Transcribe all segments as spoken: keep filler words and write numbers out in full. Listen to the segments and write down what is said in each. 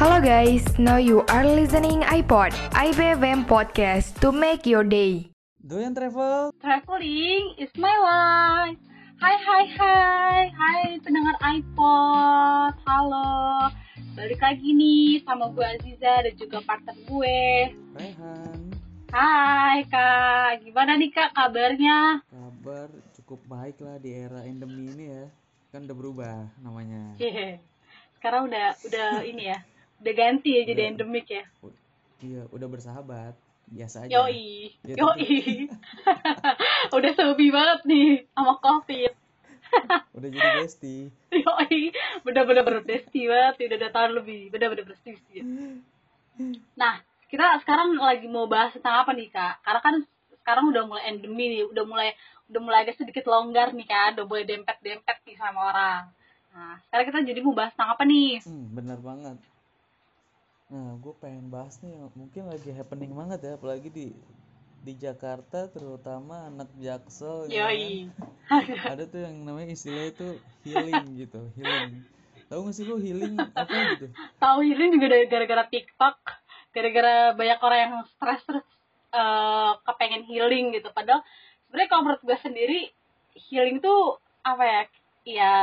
Hello guys, now you are listening iPod, I P F M Podcast to make your day. Doyan Travel. Traveling is my life. Hai hai hai, hai pendengar iPod, halo. Balik lagi nih sama gue Aziza dan juga partner gue Raihan. Hai kak, gimana nih kak kabarnya? Kabar cukup baik lah di era endemi ini ya. Kan udah berubah namanya. Yeah. Sekarang udah udah ini ya. Udah ganti ya jadi endemik ya. Iya, udah bersahabat. Biasa aja. Yoi. Ya, Yoi. Udah sehobi banget nih sama COVID. Udah jadi bestie. Yoi. Bener-bener berbestie banget. Udah dua tahun lebih. Bener-bener bestie. Nah, kita sekarang lagi mau bahas tentang apa nih, Kak? Karena kan sekarang udah mulai endemi nih. Udah mulai udah mulai agak sedikit longgar nih, Kak. Udah boleh dempet-dempet nih sama orang. Nah, sekarang kita jadi mau bahas tentang apa nih? Hmm, bener banget. Nah, gue pengen bahas nih, mungkin lagi happening banget ya, apalagi di di Jakarta, terutama anak Jaksel. Yoi. Ada tuh yang namanya istilahnya itu healing gitu, healing. Tahu nggak sih lo healing apa gitu? Tahu, healing juga dari gara-gara TikTok, gara-gara banyak orang yang stres terus uh, kepengen healing gitu. Padahal sebenarnya kalau menurut gue sendiri, healing tuh apa ya? Iya.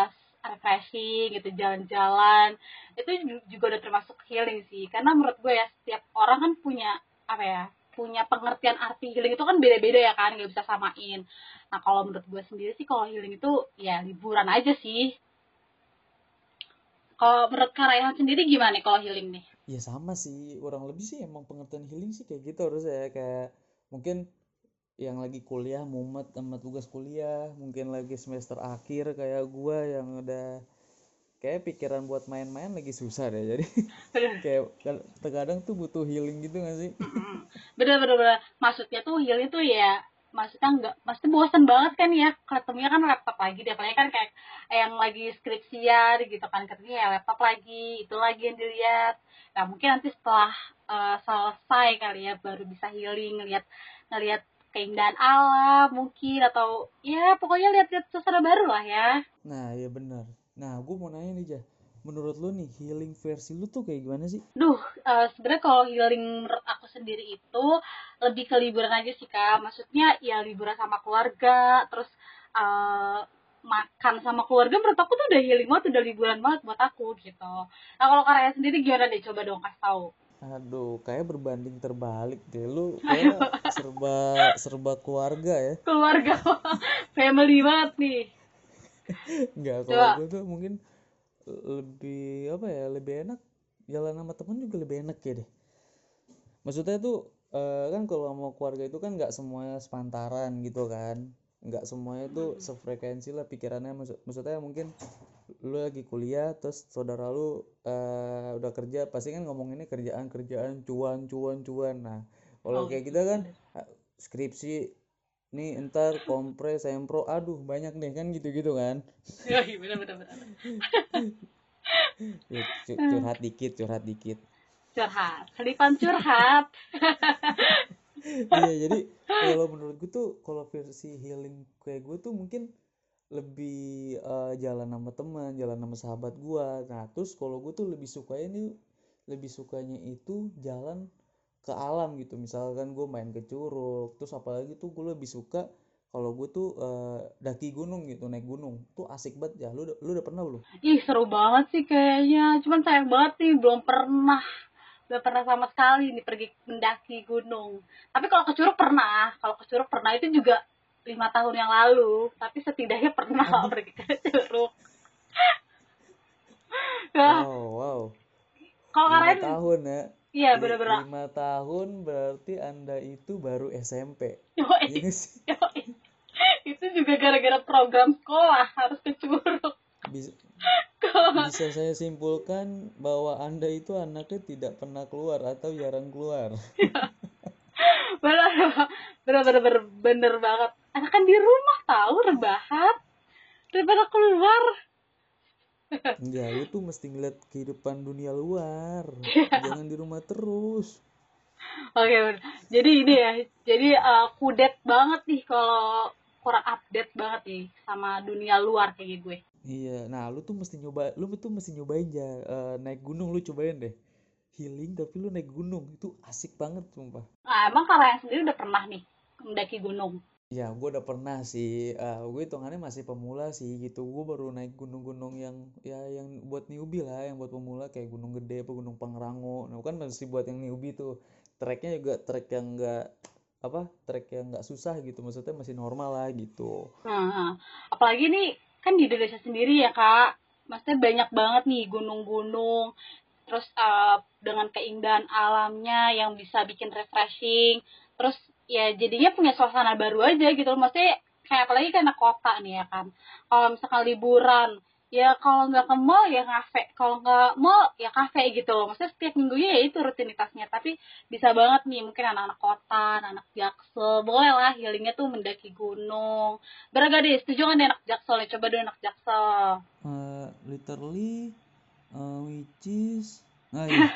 Refreshing gitu, jalan-jalan itu juga udah termasuk healing sih, karena menurut gue ya setiap orang kan punya apa ya punya pengertian arti healing itu kan beda-beda ya kan, nggak bisa samain. Nah kalau menurut gue sendiri sih kalau healing itu ya liburan aja sih. Kalau menurut Kak Raihan sendiri gimana nih kalau healing nih? Ya sama sih, kurang lebih sih emang pengertian healing sih kayak gitu harusnya ya, kayak mungkin yang lagi kuliah mumet sama tugas kuliah, mungkin lagi semester akhir kayak gue yang udah kayak pikiran buat main-main lagi susah deh, jadi kayak terkadang tuh butuh healing gitu nggak sih? Bener-bener maksudnya tuh healing tuh ya maksudnya nggak, maksudnya bosan banget kan ya, ketemunya kan laptop lagi deh, apalagi kan kayak yang lagi skripsian gitu kan, kerjanya ya laptop lagi, itu lagi yang dilihat. Nah mungkin nanti setelah uh, selesai kali ya baru bisa healing, ngelihat ngelihat keindahan alam mungkin, atau ya pokoknya lihat-lihat suasana baru lah ya. Nah ya benar. Nah gue mau nanya nih Jah, menurut lu nih healing versi lu tuh kayak gimana sih? Duh, uh, sebenarnya kalau healing menurut aku sendiri itu lebih ke liburan aja sih kak. Maksudnya ya liburan sama keluarga, terus uh, makan sama keluarga menurut aku tuh udah healing banget, udah liburan banget buat aku gitu. Nah kalau karya sendiri gimana deh, coba dong kasih tahu. Aduh, kayak berbanding terbalik deh lu, kayak serba serba keluarga ya. Keluarga, family banget nih. Enggak, kalau gue tuh mungkin lebih apa ya, lebih enak jalan sama temen juga lebih enak ya deh. Maksudnya tuh kan kalau sama keluarga itu kan nggak semuanya sepantaran gitu kan, nggak semuanya tuh sefrekuensi lah pikirannya. Maksudnya mungkin lu lagi kuliah terus saudara lu uh, udah kerja, pasti kan ngomonginnya kerjaan kerjaan cuan cuan cuan. Nah kalau oh, kayak kita kan skripsi nih, entar kompres sempro, aduh banyak deh kan gitu gitu kan. Ya benar-benar. curhat dikit curhat dikit curhat selipan curhat. Iya. Jadi kalau menurut gue tuh kalau versi healing kayak gue tuh mungkin lebih uh, jalan sama teman, jalan sama sahabat gua. Nah, terus kalau gua tuh lebih sukanya nih, lebih sukanya itu jalan ke alam gitu. Misalkan gua main ke curug, terus apalagi tuh gua lebih suka kalau gua tuh uh, daki gunung gitu, naik gunung. Tuh asik banget ya. Lu lu udah pernah belum? Ih, seru banget sih kayaknya. Cuman sayang banget nih belum pernah. Belum pernah sama sekali nih pergi mendaki gunung. Tapi kalau ke curug pernah. Kalau ke curug pernah itu juga lima tahun yang lalu, tapi setidaknya pernah ah. pergi ke curug. Wow, wow. Kalau kalian tahun ya. Iya, benar-benar. lima tahun berarti Anda itu baru S M P. Yoi. Gini sih. Yoi. Itu juga gara-gara program sekolah harus ke curug. Bisa, bisa saya simpulkan bahwa Anda itu anaknya tidak pernah keluar atau jarang keluar. Ya. Bener-bener bener banget. Kan di rumah tahu rebahan daripada keluar. Enggak, lu tuh mesti ngeliat kehidupan dunia luar. Yeah. Jangan di rumah terus. Oke, okay, jadi ini ya, jadi uh, kudet banget nih kalau kurang update banget nih sama dunia luar kayak gue. Iya, nah lu tuh mesti nyoba, lu tuh mesti nyobain ya uh, naik gunung, lu cobain deh. healing tapi lu naik gunung, itu asik banget sumpah. Nah, emang Raihan sendiri udah pernah nih mendaki gunung? Ya, gue udah pernah sih. Uh, gue hitungannya masih pemula sih gitu. Gue baru naik gunung-gunung yang ya yang buat newbie lah, yang buat pemula kayak Gunung Gede apa Gunung Pangrango. Nah, kan masih buat yang newbie tuh. Treknya juga trek yang enggak apa? Trek yang enggak susah gitu. Maksudnya masih normal lah gitu. Nah, apalagi nih kan di Indonesia sendiri ya, Kak. Maksudnya banyak banget nih gunung-gunung. Terus uh, dengan keindahan alamnya yang bisa bikin refreshing. Terus ya jadinya punya suasana baru aja gitu loh. Maksudnya kayak apalagi karena kota nih ya kan. Kalau misalkan liburan, ya kalau nggak ke mall ya kafe. Kalau nggak mall ya kafe gitu loh. Maksudnya setiap minggunya ya itu rutinitasnya. Tapi bisa banget nih mungkin anak-anak kota, anak-anak Jaksel. Boleh lah healingnya tuh mendaki gunung. Berapa deh, setuju kan anak Jaksel ya? Coba dulu anak Jaksel. Uh, literally, uh, which is... Nah, iya.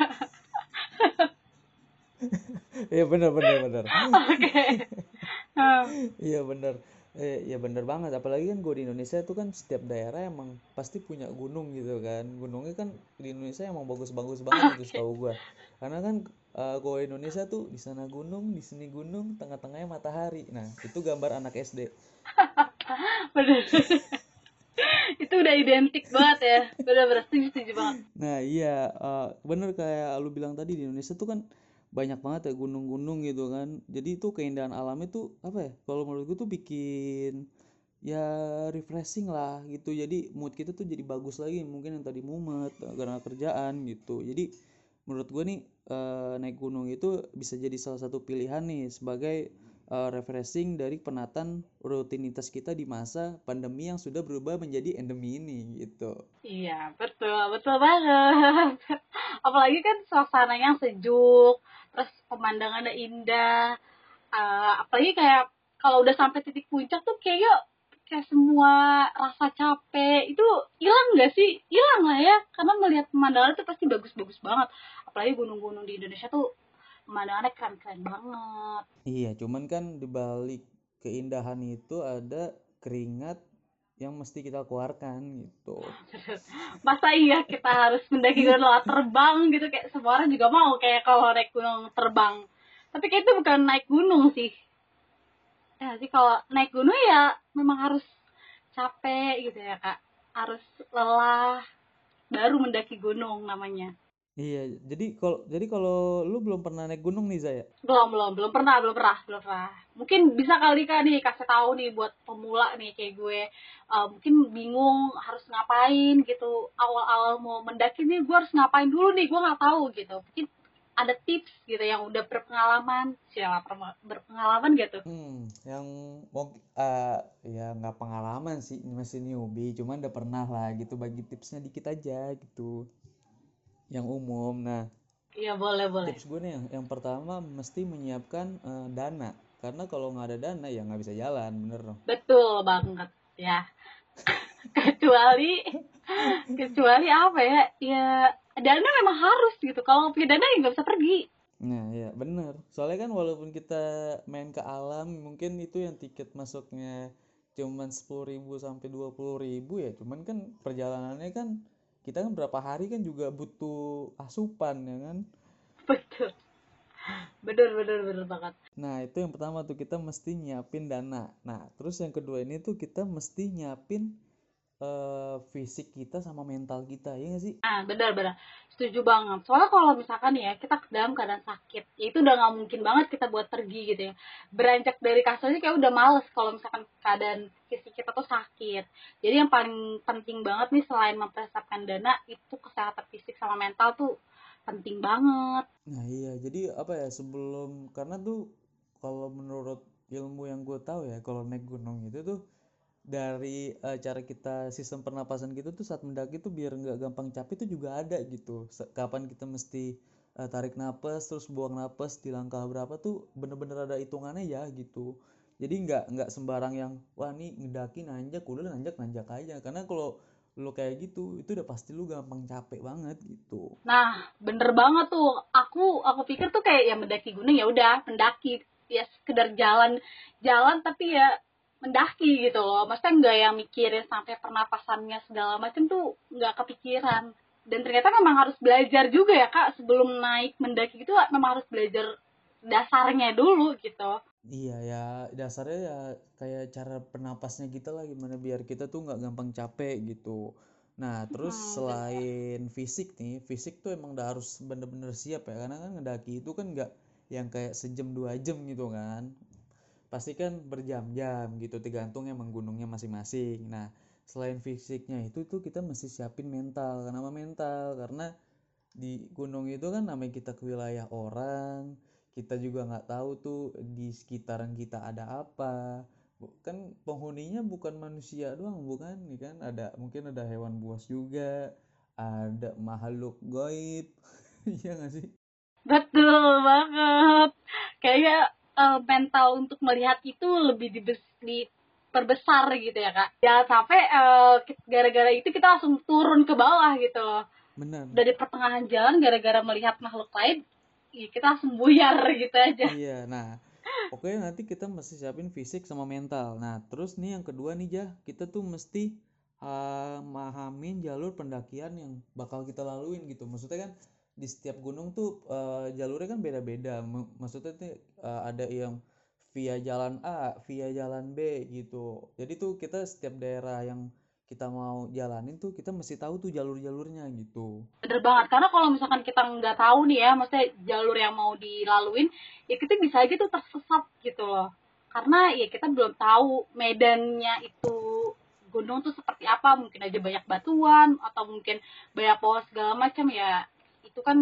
Iya benar benar benar. Oke. Iya benar. Iya benar banget. Apalagi kan gue di Indonesia tuh kan setiap daerah emang pasti punya gunung gitu kan. Gunungnya kan di Indonesia emang bagus-bagus banget gitu setahu gue. Karena kan uh, gue di Indonesia tuh di sana gunung, di sini gunung, tengah-tengahnya matahari. Nah itu gambar anak S D. Benar. Itu udah identik banget ya. Benar-benar setuju-setuju banget. Nah iya uh, benar kayak lu bilang tadi, di Indonesia tuh kan banyak banget ya gunung-gunung gitu kan. Jadi itu keindahan alamnya tuh apa ya, kalau menurut gue tuh bikin ya refreshing lah gitu. Jadi mood kita tuh jadi bagus lagi, mungkin yang tadi mumet karena kerjaan gitu. Jadi menurut gue nih eh, naik gunung itu bisa jadi salah satu pilihan nih sebagai eh, refreshing dari penatan rutinitas kita di masa pandemi yang sudah berubah menjadi endemi ini gitu. Iya betul, betul banget. Apalagi kan suasananya yang sejuk, terus pemandangannya indah. Uh, apalagi kayak kalau udah sampai titik puncak tuh kayak kayak semua rasa capek itu hilang nggak sih? Hilang lah ya, karena melihat pemandangan itu pasti bagus-bagus banget. Apalagi gunung-gunung di Indonesia tuh pemandangannya keren-keren banget. Iya, cuman kan dibalik keindahan itu ada keringat yang mesti kita keluarkan gitu. Masa iya kita harus mendaki gunung terbang gitu, kayak semua orang juga mau kayak kalau naik gunung terbang. Tapi kayak itu bukan naik gunung sih. Ya sih, kalau naik gunung ya memang harus capek gitu ya Kak. Harus lelah baru mendaki gunung namanya. Iya, jadi kalau jadi kalau lu belum pernah naik gunung nih Zaya? Belum, belum, belum pernah, belum pernah, belum pernah. Mungkin bisa kali Kak nih kasih tahu nih buat pemula nih kayak gue, uh, mungkin bingung harus ngapain gitu. Awal-awal mau mendaki nih gue harus ngapain dulu nih, gue nggak tahu gitu. Mungkin ada tips gitu yang udah berpengalaman, siapa berpengalaman gitu? Hmm, yang uh, ya nggak pengalaman sih, masih newbie, cuman udah pernah lah gitu. Bagi tipsnya dikit aja gitu. Yang umum, nah ya, boleh, boleh. Tips gue nih yang, yang pertama mesti menyiapkan uh, dana, karena kalau nggak ada dana ya nggak bisa jalan, bener dong? Betul banget ya. kecuali kecuali apa ya, ya dana memang harus gitu. Kalau nggak punya dana ya nggak bisa pergi. Nah ya bener, soalnya kan walaupun kita main ke alam mungkin itu yang tiket masuknya cuman sepuluh ribu sampai dua puluh ribu ya, cuman kan perjalanannya kan kita kan berapa hari kan juga butuh asupan ya kan? Betul, bener bener bener banget. Nah itu yang pertama tuh, kita mesti nyiapin dana. Nah terus yang kedua ini tuh kita mesti nyiapin uh, fisik kita sama mental kita, ya nggak sih? Ah bener bener, setuju banget. Soalnya kalau misalkan ya kita dalam keadaan sakit, ya itu udah nggak mungkin banget kita buat pergi gitu ya. Beranjak dari kasurnya kayak udah males kalau misalkan keadaan fisik kita tuh sakit. Jadi yang paling penting banget nih selain mempersiapkan dana, itu kesehatan fisik sama mental tuh penting banget. Nah iya, jadi apa ya, sebelum, karena tuh kalau menurut ilmu yang gue tahu ya, kalau naik gunung itu tuh dari uh, cara kita, sistem pernapasan gitu tuh saat mendaki tuh biar nggak gampang capek tuh juga ada gitu. Kapan kita mesti uh, tarik napas, terus buang napas di langkah berapa tuh bener-bener ada hitungannya ya gitu. Jadi nggak nggak sembarang yang wah nih ngedaki nanjak udah nanjak nanjak aja, karena kalau lo kayak gitu itu udah pasti lo gampang capek banget gitu. Nah bener banget tuh, aku aku pikir tuh kayak ya mendaki gunung ya udah mendaki ya sekedar jalan jalan tapi ya mendaki gitu loh. Maksudnya nggak yang mikirin sampai pernapasannya segala macam tuh nggak kepikiran. Dan ternyata memang harus belajar juga ya Kak, sebelum naik mendaki itu memang harus belajar dasarnya dulu gitu. Iya ya, dasarnya ya kayak cara bernapasnya gitu lah, gimana biar kita tuh nggak gampang capek gitu. Nah terus hmm, selain betul. fisik nih, fisik tuh emang udah harus bener-bener siap ya, karena kan ngedaki itu kan nggak yang kayak sejam dua jam gitu kan, pasti kan berjam-jam gitu, tergantung emang gunungnya masing-masing. Nah selain fisiknya itu tuh kita mesti siapin mental. Kenapa mental? Karena di gunung itu kan namanya kita ke wilayah orang, kita juga nggak tahu tuh di sekitaran kita ada apa. Kan penghuninya bukan manusia doang, bukan? Kan ada, mungkin ada hewan buas juga, ada makhluk gaib. Iya nggak sih? Betul banget. Kayaknya uh, mental untuk melihat itu lebih dibes- diperbesar gitu ya Kak. Ya sampai uh, gara-gara itu kita langsung turun ke bawah gitu loh. Benar. Dari pertengahan jalan gara-gara melihat makhluk lain, ya kita sembuyar gitu aja. Iya, nah oke, nanti kita mesti siapin fisik sama mental. Nah terus nih yang kedua nih Jah, kita tuh mesti uh, mahamin jalur pendakian yang bakal kita laluin gitu. Maksudnya kan di setiap gunung tuh uh, jalurnya kan beda-beda. M- Maksudnya tuh uh, ada yang via jalan A, via jalan B gitu. Jadi tuh kita setiap daerah yang kita mau jalanin tuh kita mesti tahu tuh jalur-jalurnya gitu. Bener banget, karena kalau misalkan kita nggak tahu nih ya, maksudnya jalur yang mau dilaluin, ya kita bisa aja tuh tersesat gitu loh. Karena ya kita belum tahu medannya itu gunung tuh seperti apa, mungkin aja banyak batuan atau mungkin banyak pohon segala macam ya. Itu kan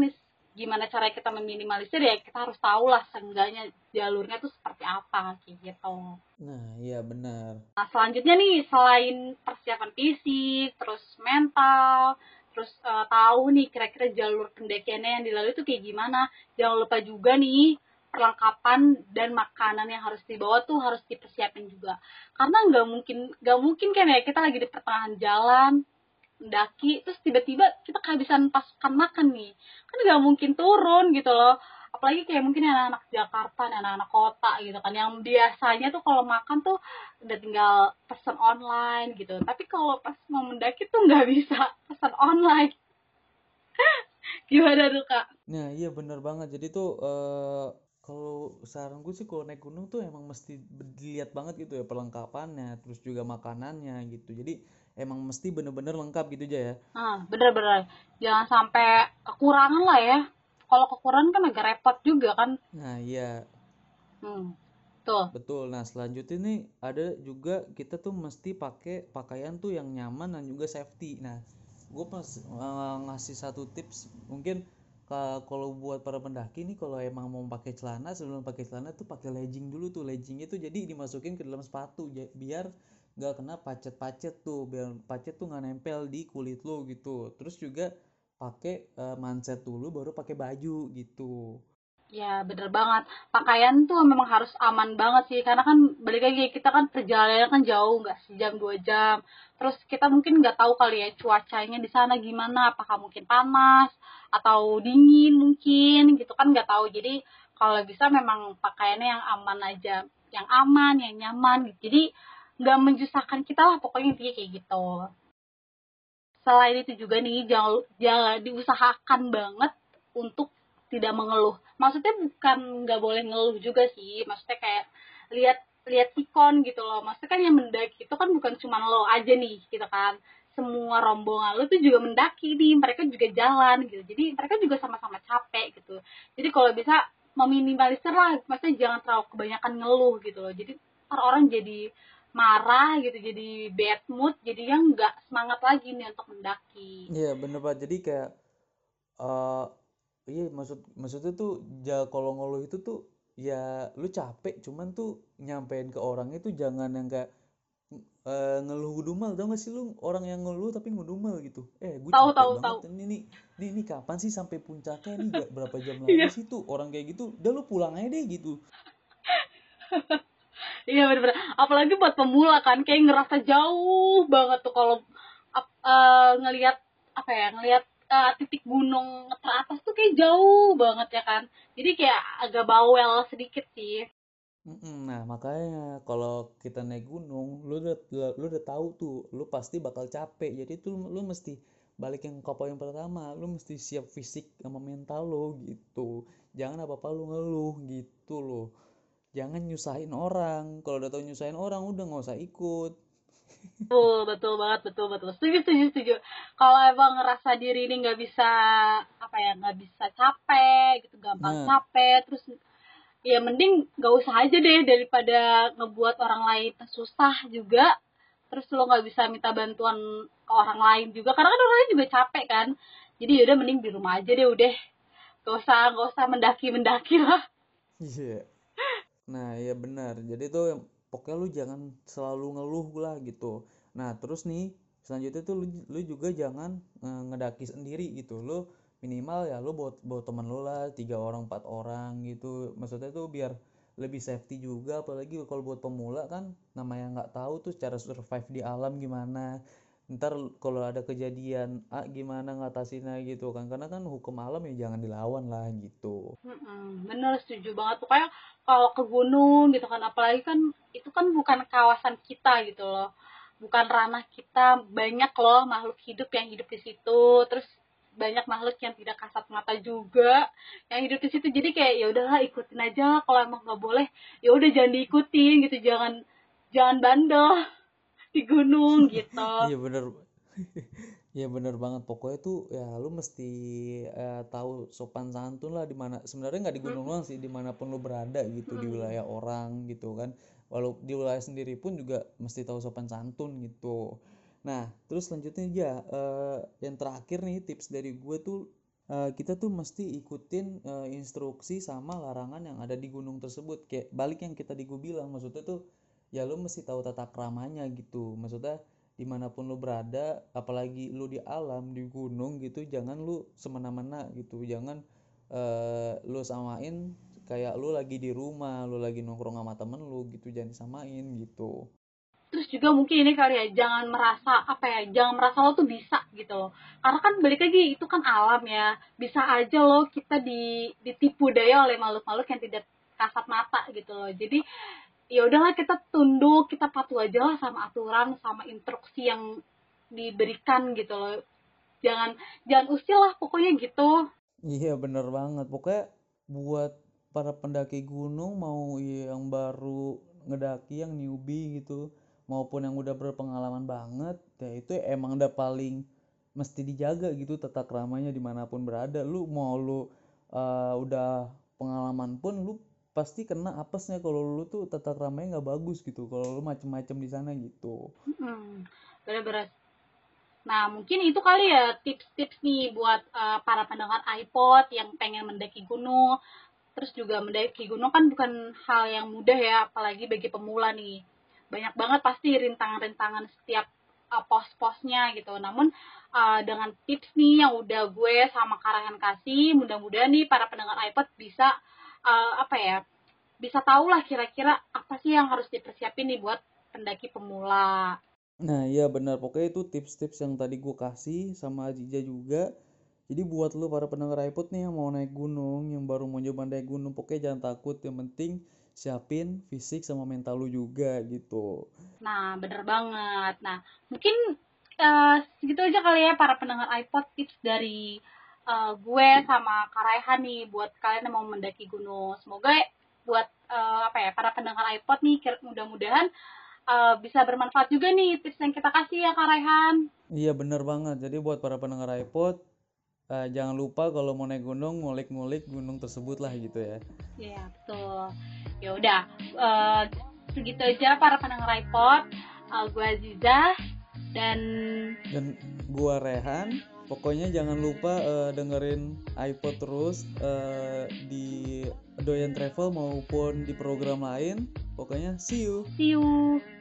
gimana cara kita meminimalisir ya, kita harus tahu lah seenggaknya jalurnya tuh seperti apa gitu. Nah iya benar. Nah selanjutnya nih, selain persiapan fisik, terus mental, terus uh, tahu nih kira-kira jalur pendakiannya yang dilalui itu kayak gimana, jangan lupa juga nih perlengkapan dan makanan yang harus dibawa tuh harus dipersiapin juga. Karena nggak mungkin nggak mungkin kan ya kita lagi di pertengahan jalan mendaki terus tiba-tiba kita kehabisan pasukan makan nih, kan nggak mungkin turun gitu loh. Apalagi kayak mungkin anak-anak Jakarta, anak-anak kota gitu kan, yang biasanya tuh kalau makan tuh udah tinggal pesan online gitu. Tapi kalau pas mau mendaki tuh nggak bisa pesan online. Gimana tuh Kak? Nah iya benar banget. Jadi tuh uh, kalau saran gue sih kalau naik gunung tuh emang mesti dilihat banget gitu ya perlengkapannya, terus juga makanannya gitu. Jadi emang mesti bener-bener lengkap gitu aja ya. Ah, bener-bener. Jangan sampai kekurangan lah ya. Kalau kekurangan kan agak repot juga kan. Nah, iya. Hmm. Tuh. Betul. Nah, selanjutnya nih ada juga kita tuh mesti pakai pakaian tuh yang nyaman dan juga safety. Nah, gue pas uh, ngasih satu tips mungkin uh, kalau buat para pendaki nih, kalau emang mau pakai celana, sebelum pakai celana tuh pakai legging dulu tuh. Leggingnya tuh jadi dimasukin ke dalam sepatu biar nggak kena pacet-pacet tuh, biar pacet tuh nggak nempel di kulit lo gitu. Terus juga pakai uh, manset dulu baru pakai baju gitu. Ya bener banget, pakaian tuh memang harus aman banget sih, karena kan balik lagi kita kan perjalanannya kan jauh, nggak sejam dua jam. Terus kita mungkin nggak tahu kali ya cuacanya di sana gimana, apakah mungkin panas atau dingin mungkin gitu kan, nggak tahu. Jadi kalau bisa memang pakaiannya yang aman aja, yang aman, yang nyaman gitu. Jadi nggak menyusahkan kita lah, pokoknya intinya kayak gitu. Selain itu juga nih, jangan, jangan diusahakan banget untuk tidak mengeluh. Maksudnya bukan nggak boleh ngeluh juga sih, maksudnya kayak lihat lihat sikon gitu loh. Maksudnya kan yang mendaki itu kan bukan cuma lo aja nih gitu kan, semua rombongan lo tuh juga mendaki nih, mereka juga jalan gitu, jadi mereka juga sama-sama capek gitu. Jadi kalau bisa meminimalisir lah, maksudnya jangan terlalu kebanyakan ngeluh gitu loh. Jadi orang jadi marah gitu, jadi bad mood, jadi yang nggak semangat lagi nih untuk mendaki. Iya bener banget. Jadi kayak uh, iya maksud maksudnya tuh ya, kalau ngeluh itu tuh ya lu capek, cuman tuh nyampein ke orang itu jangan yang kayak uh, ngeluh gudumal. Tau gak sih lu orang yang ngeluh tapi gudumal gitu? Eh gue tahu, capek tahu, banget tahu. Ini nih nih nih kapan sih sampai puncaknya nih, gak berapa jam lagi sih tuh orang kayak gitu, udah lu pulang aja deh gitu. Iya bener-bener, apalagi buat pemula kan, kayak ngerasa jauh banget tuh kalau uh, ngelihat apa ya, ngelihat uh, titik gunung teratas tuh kayak jauh banget ya kan, jadi kayak agak bawel sedikit sih. Nah makanya kalau kita naik gunung, lu udah lu udah tahu tuh, lu pasti bakal capek, jadi tuh lu mesti balik yang ke poin pertama, lu mesti siap fisik sama mental lo gitu. Jangan apa-apa lu ngeluh gitu loh. Jangan nyusahin orang. Kalau udah tau nyusahin orang udah gak usah ikut. Betul, betul banget, betul, betul. Setuju, setuju, setuju. Kalau emang ngerasa diri ini gak bisa, apa ya, gak bisa capek gitu, gampang nah. capek, terus ya mending gak usah aja deh daripada ngebuat orang lain susah juga. Terus lo nggak bisa minta bantuan ke orang lain juga karena kan orang lain juga capek kan, jadi yaudah mending di rumah aja deh udah, nggak usah nggak usah mendaki mendaki lah. Iya yeah. Nah iya benar, jadi tuh pokoknya lu jangan selalu ngeluh lah gitu. Nah terus nih selanjutnya tuh lu, lu juga jangan uh, ngedaki sendiri gitu. Lu minimal ya lu bawa, bawa teman lu lah, tiga orang empat orang gitu, maksudnya tuh biar lebih safety juga, apalagi kalau buat pemula kan namanya nggak tahu tuh cara survive di alam gimana, ntar kalau ada kejadian ah, gimana ngatasinnya gitu kan, karena kan hukum alam ya jangan dilawan lah gitu. Mm-mm, bener, setuju banget. Pokoknya kalau ke gunung gitu kan, apalagi kan itu kan bukan kawasan kita gitu loh, bukan ranah kita, banyak loh makhluk hidup yang hidup di situ, terus banyak makhluk yang tidak kasat mata juga yang hidup di situ. Jadi kayak ya udahlah ikutin aja, kalau emang nggak boleh ya udah jangan diikutin gitu, jangan jangan bandel di gunung gitu. Iya benar, iya benar banget. Pokoknya tuh ya lu mesti eh, tahu sopan santun lah, di mana sebenarnya nggak di gunung doang sih, dimanapun lu berada gitu, di wilayah orang gitu kan, walau di wilayah sendiri pun juga mesti tahu sopan santun gitu. Nah, terus selanjutnya aja, uh, yang terakhir nih tips dari gue tuh, uh, kita tuh mesti ikutin uh, instruksi sama larangan yang ada di gunung tersebut. Kayak balik yang kita di gue bilang, maksudnya tuh ya lo mesti tahu tata keramanya gitu. Maksudnya dimanapun lo berada, apalagi lo di alam, di gunung gitu, jangan lo semena-mena gitu. Jangan uh, lo samain kayak lo lagi di rumah, lo lagi nongkrong sama temen lo gitu, jangan disamain gitu. Terus juga mungkin ini kali ya, jangan merasa apa ya, jangan merasa lo tuh bisa gitu loh, karena kan balik lagi itu kan alam ya, bisa aja lo kita di, ditipu daya oleh makhluk-makhluk yang tidak kasat mata gitu loh. Jadi ya udahlah kita tunduk, kita patuh aja lah sama aturan, sama instruksi yang diberikan gitu loh, jangan jangan usil lah pokoknya gitu. Iya benar banget, pokoknya buat para pendaki gunung mau yang baru ngedaki, yang newbie gitu, maupun yang udah berpengalaman banget ya, itu emang udah paling mesti dijaga gitu tata keramanya dimanapun berada. Lu mau lu uh, udah pengalaman pun lu pasti kena apesnya kalau lu tuh tata keramanya nggak bagus gitu, kalau lu macem-macem di sana gitu. Hmm, bener-bener. Nah mungkin itu kali ya tips-tips nih buat uh, para pendengar iPod yang pengen mendaki gunung. Terus juga mendaki gunung kan bukan hal yang mudah ya, apalagi bagi pemula nih. Banyak banget pasti rintangan-rintangan setiap uh, pos-posnya gitu. Namun uh, dengan tips nih yang udah gue sama Raihan kasih, mudah-mudahan nih para pendengar iPod bisa uh, apa ya, bisa tahu lah kira-kira apa sih yang harus dipersiapin nih buat pendaki pemula. Nah iya benar, pokoknya itu tips-tips yang tadi gue kasih sama Aziza juga. Jadi buat lo para pendengar iPod nih yang mau naik gunung, yang baru mau coba naik gunung, pokoknya jangan takut, yang penting siapin fisik sama mental lu juga gitu. Nah bener banget. Nah mungkin uh, segitu aja kali ya para pendengar iPod, tips dari uh, gue sama Raihan nih buat kalian yang mau mendaki gunung. Semoga buat uh, apa ya para pendengar iPod nih mudah-mudahan uh, bisa bermanfaat juga nih tips yang kita kasih ya Raihan. Iya bener banget. Jadi buat para pendengar iPod, Uh, jangan lupa kalau mau naik gunung ngulik-ngulik gunung tersebut lah gitu ya. Iya yeah, betul. Ya udah uh, segitu aja para pendengar iPod. Uh, gue Aziza dan dan gue Raihan. Pokoknya jangan lupa uh, dengerin iPod terus uh, di Doyan Travel maupun di program lain. Pokoknya see you. See you.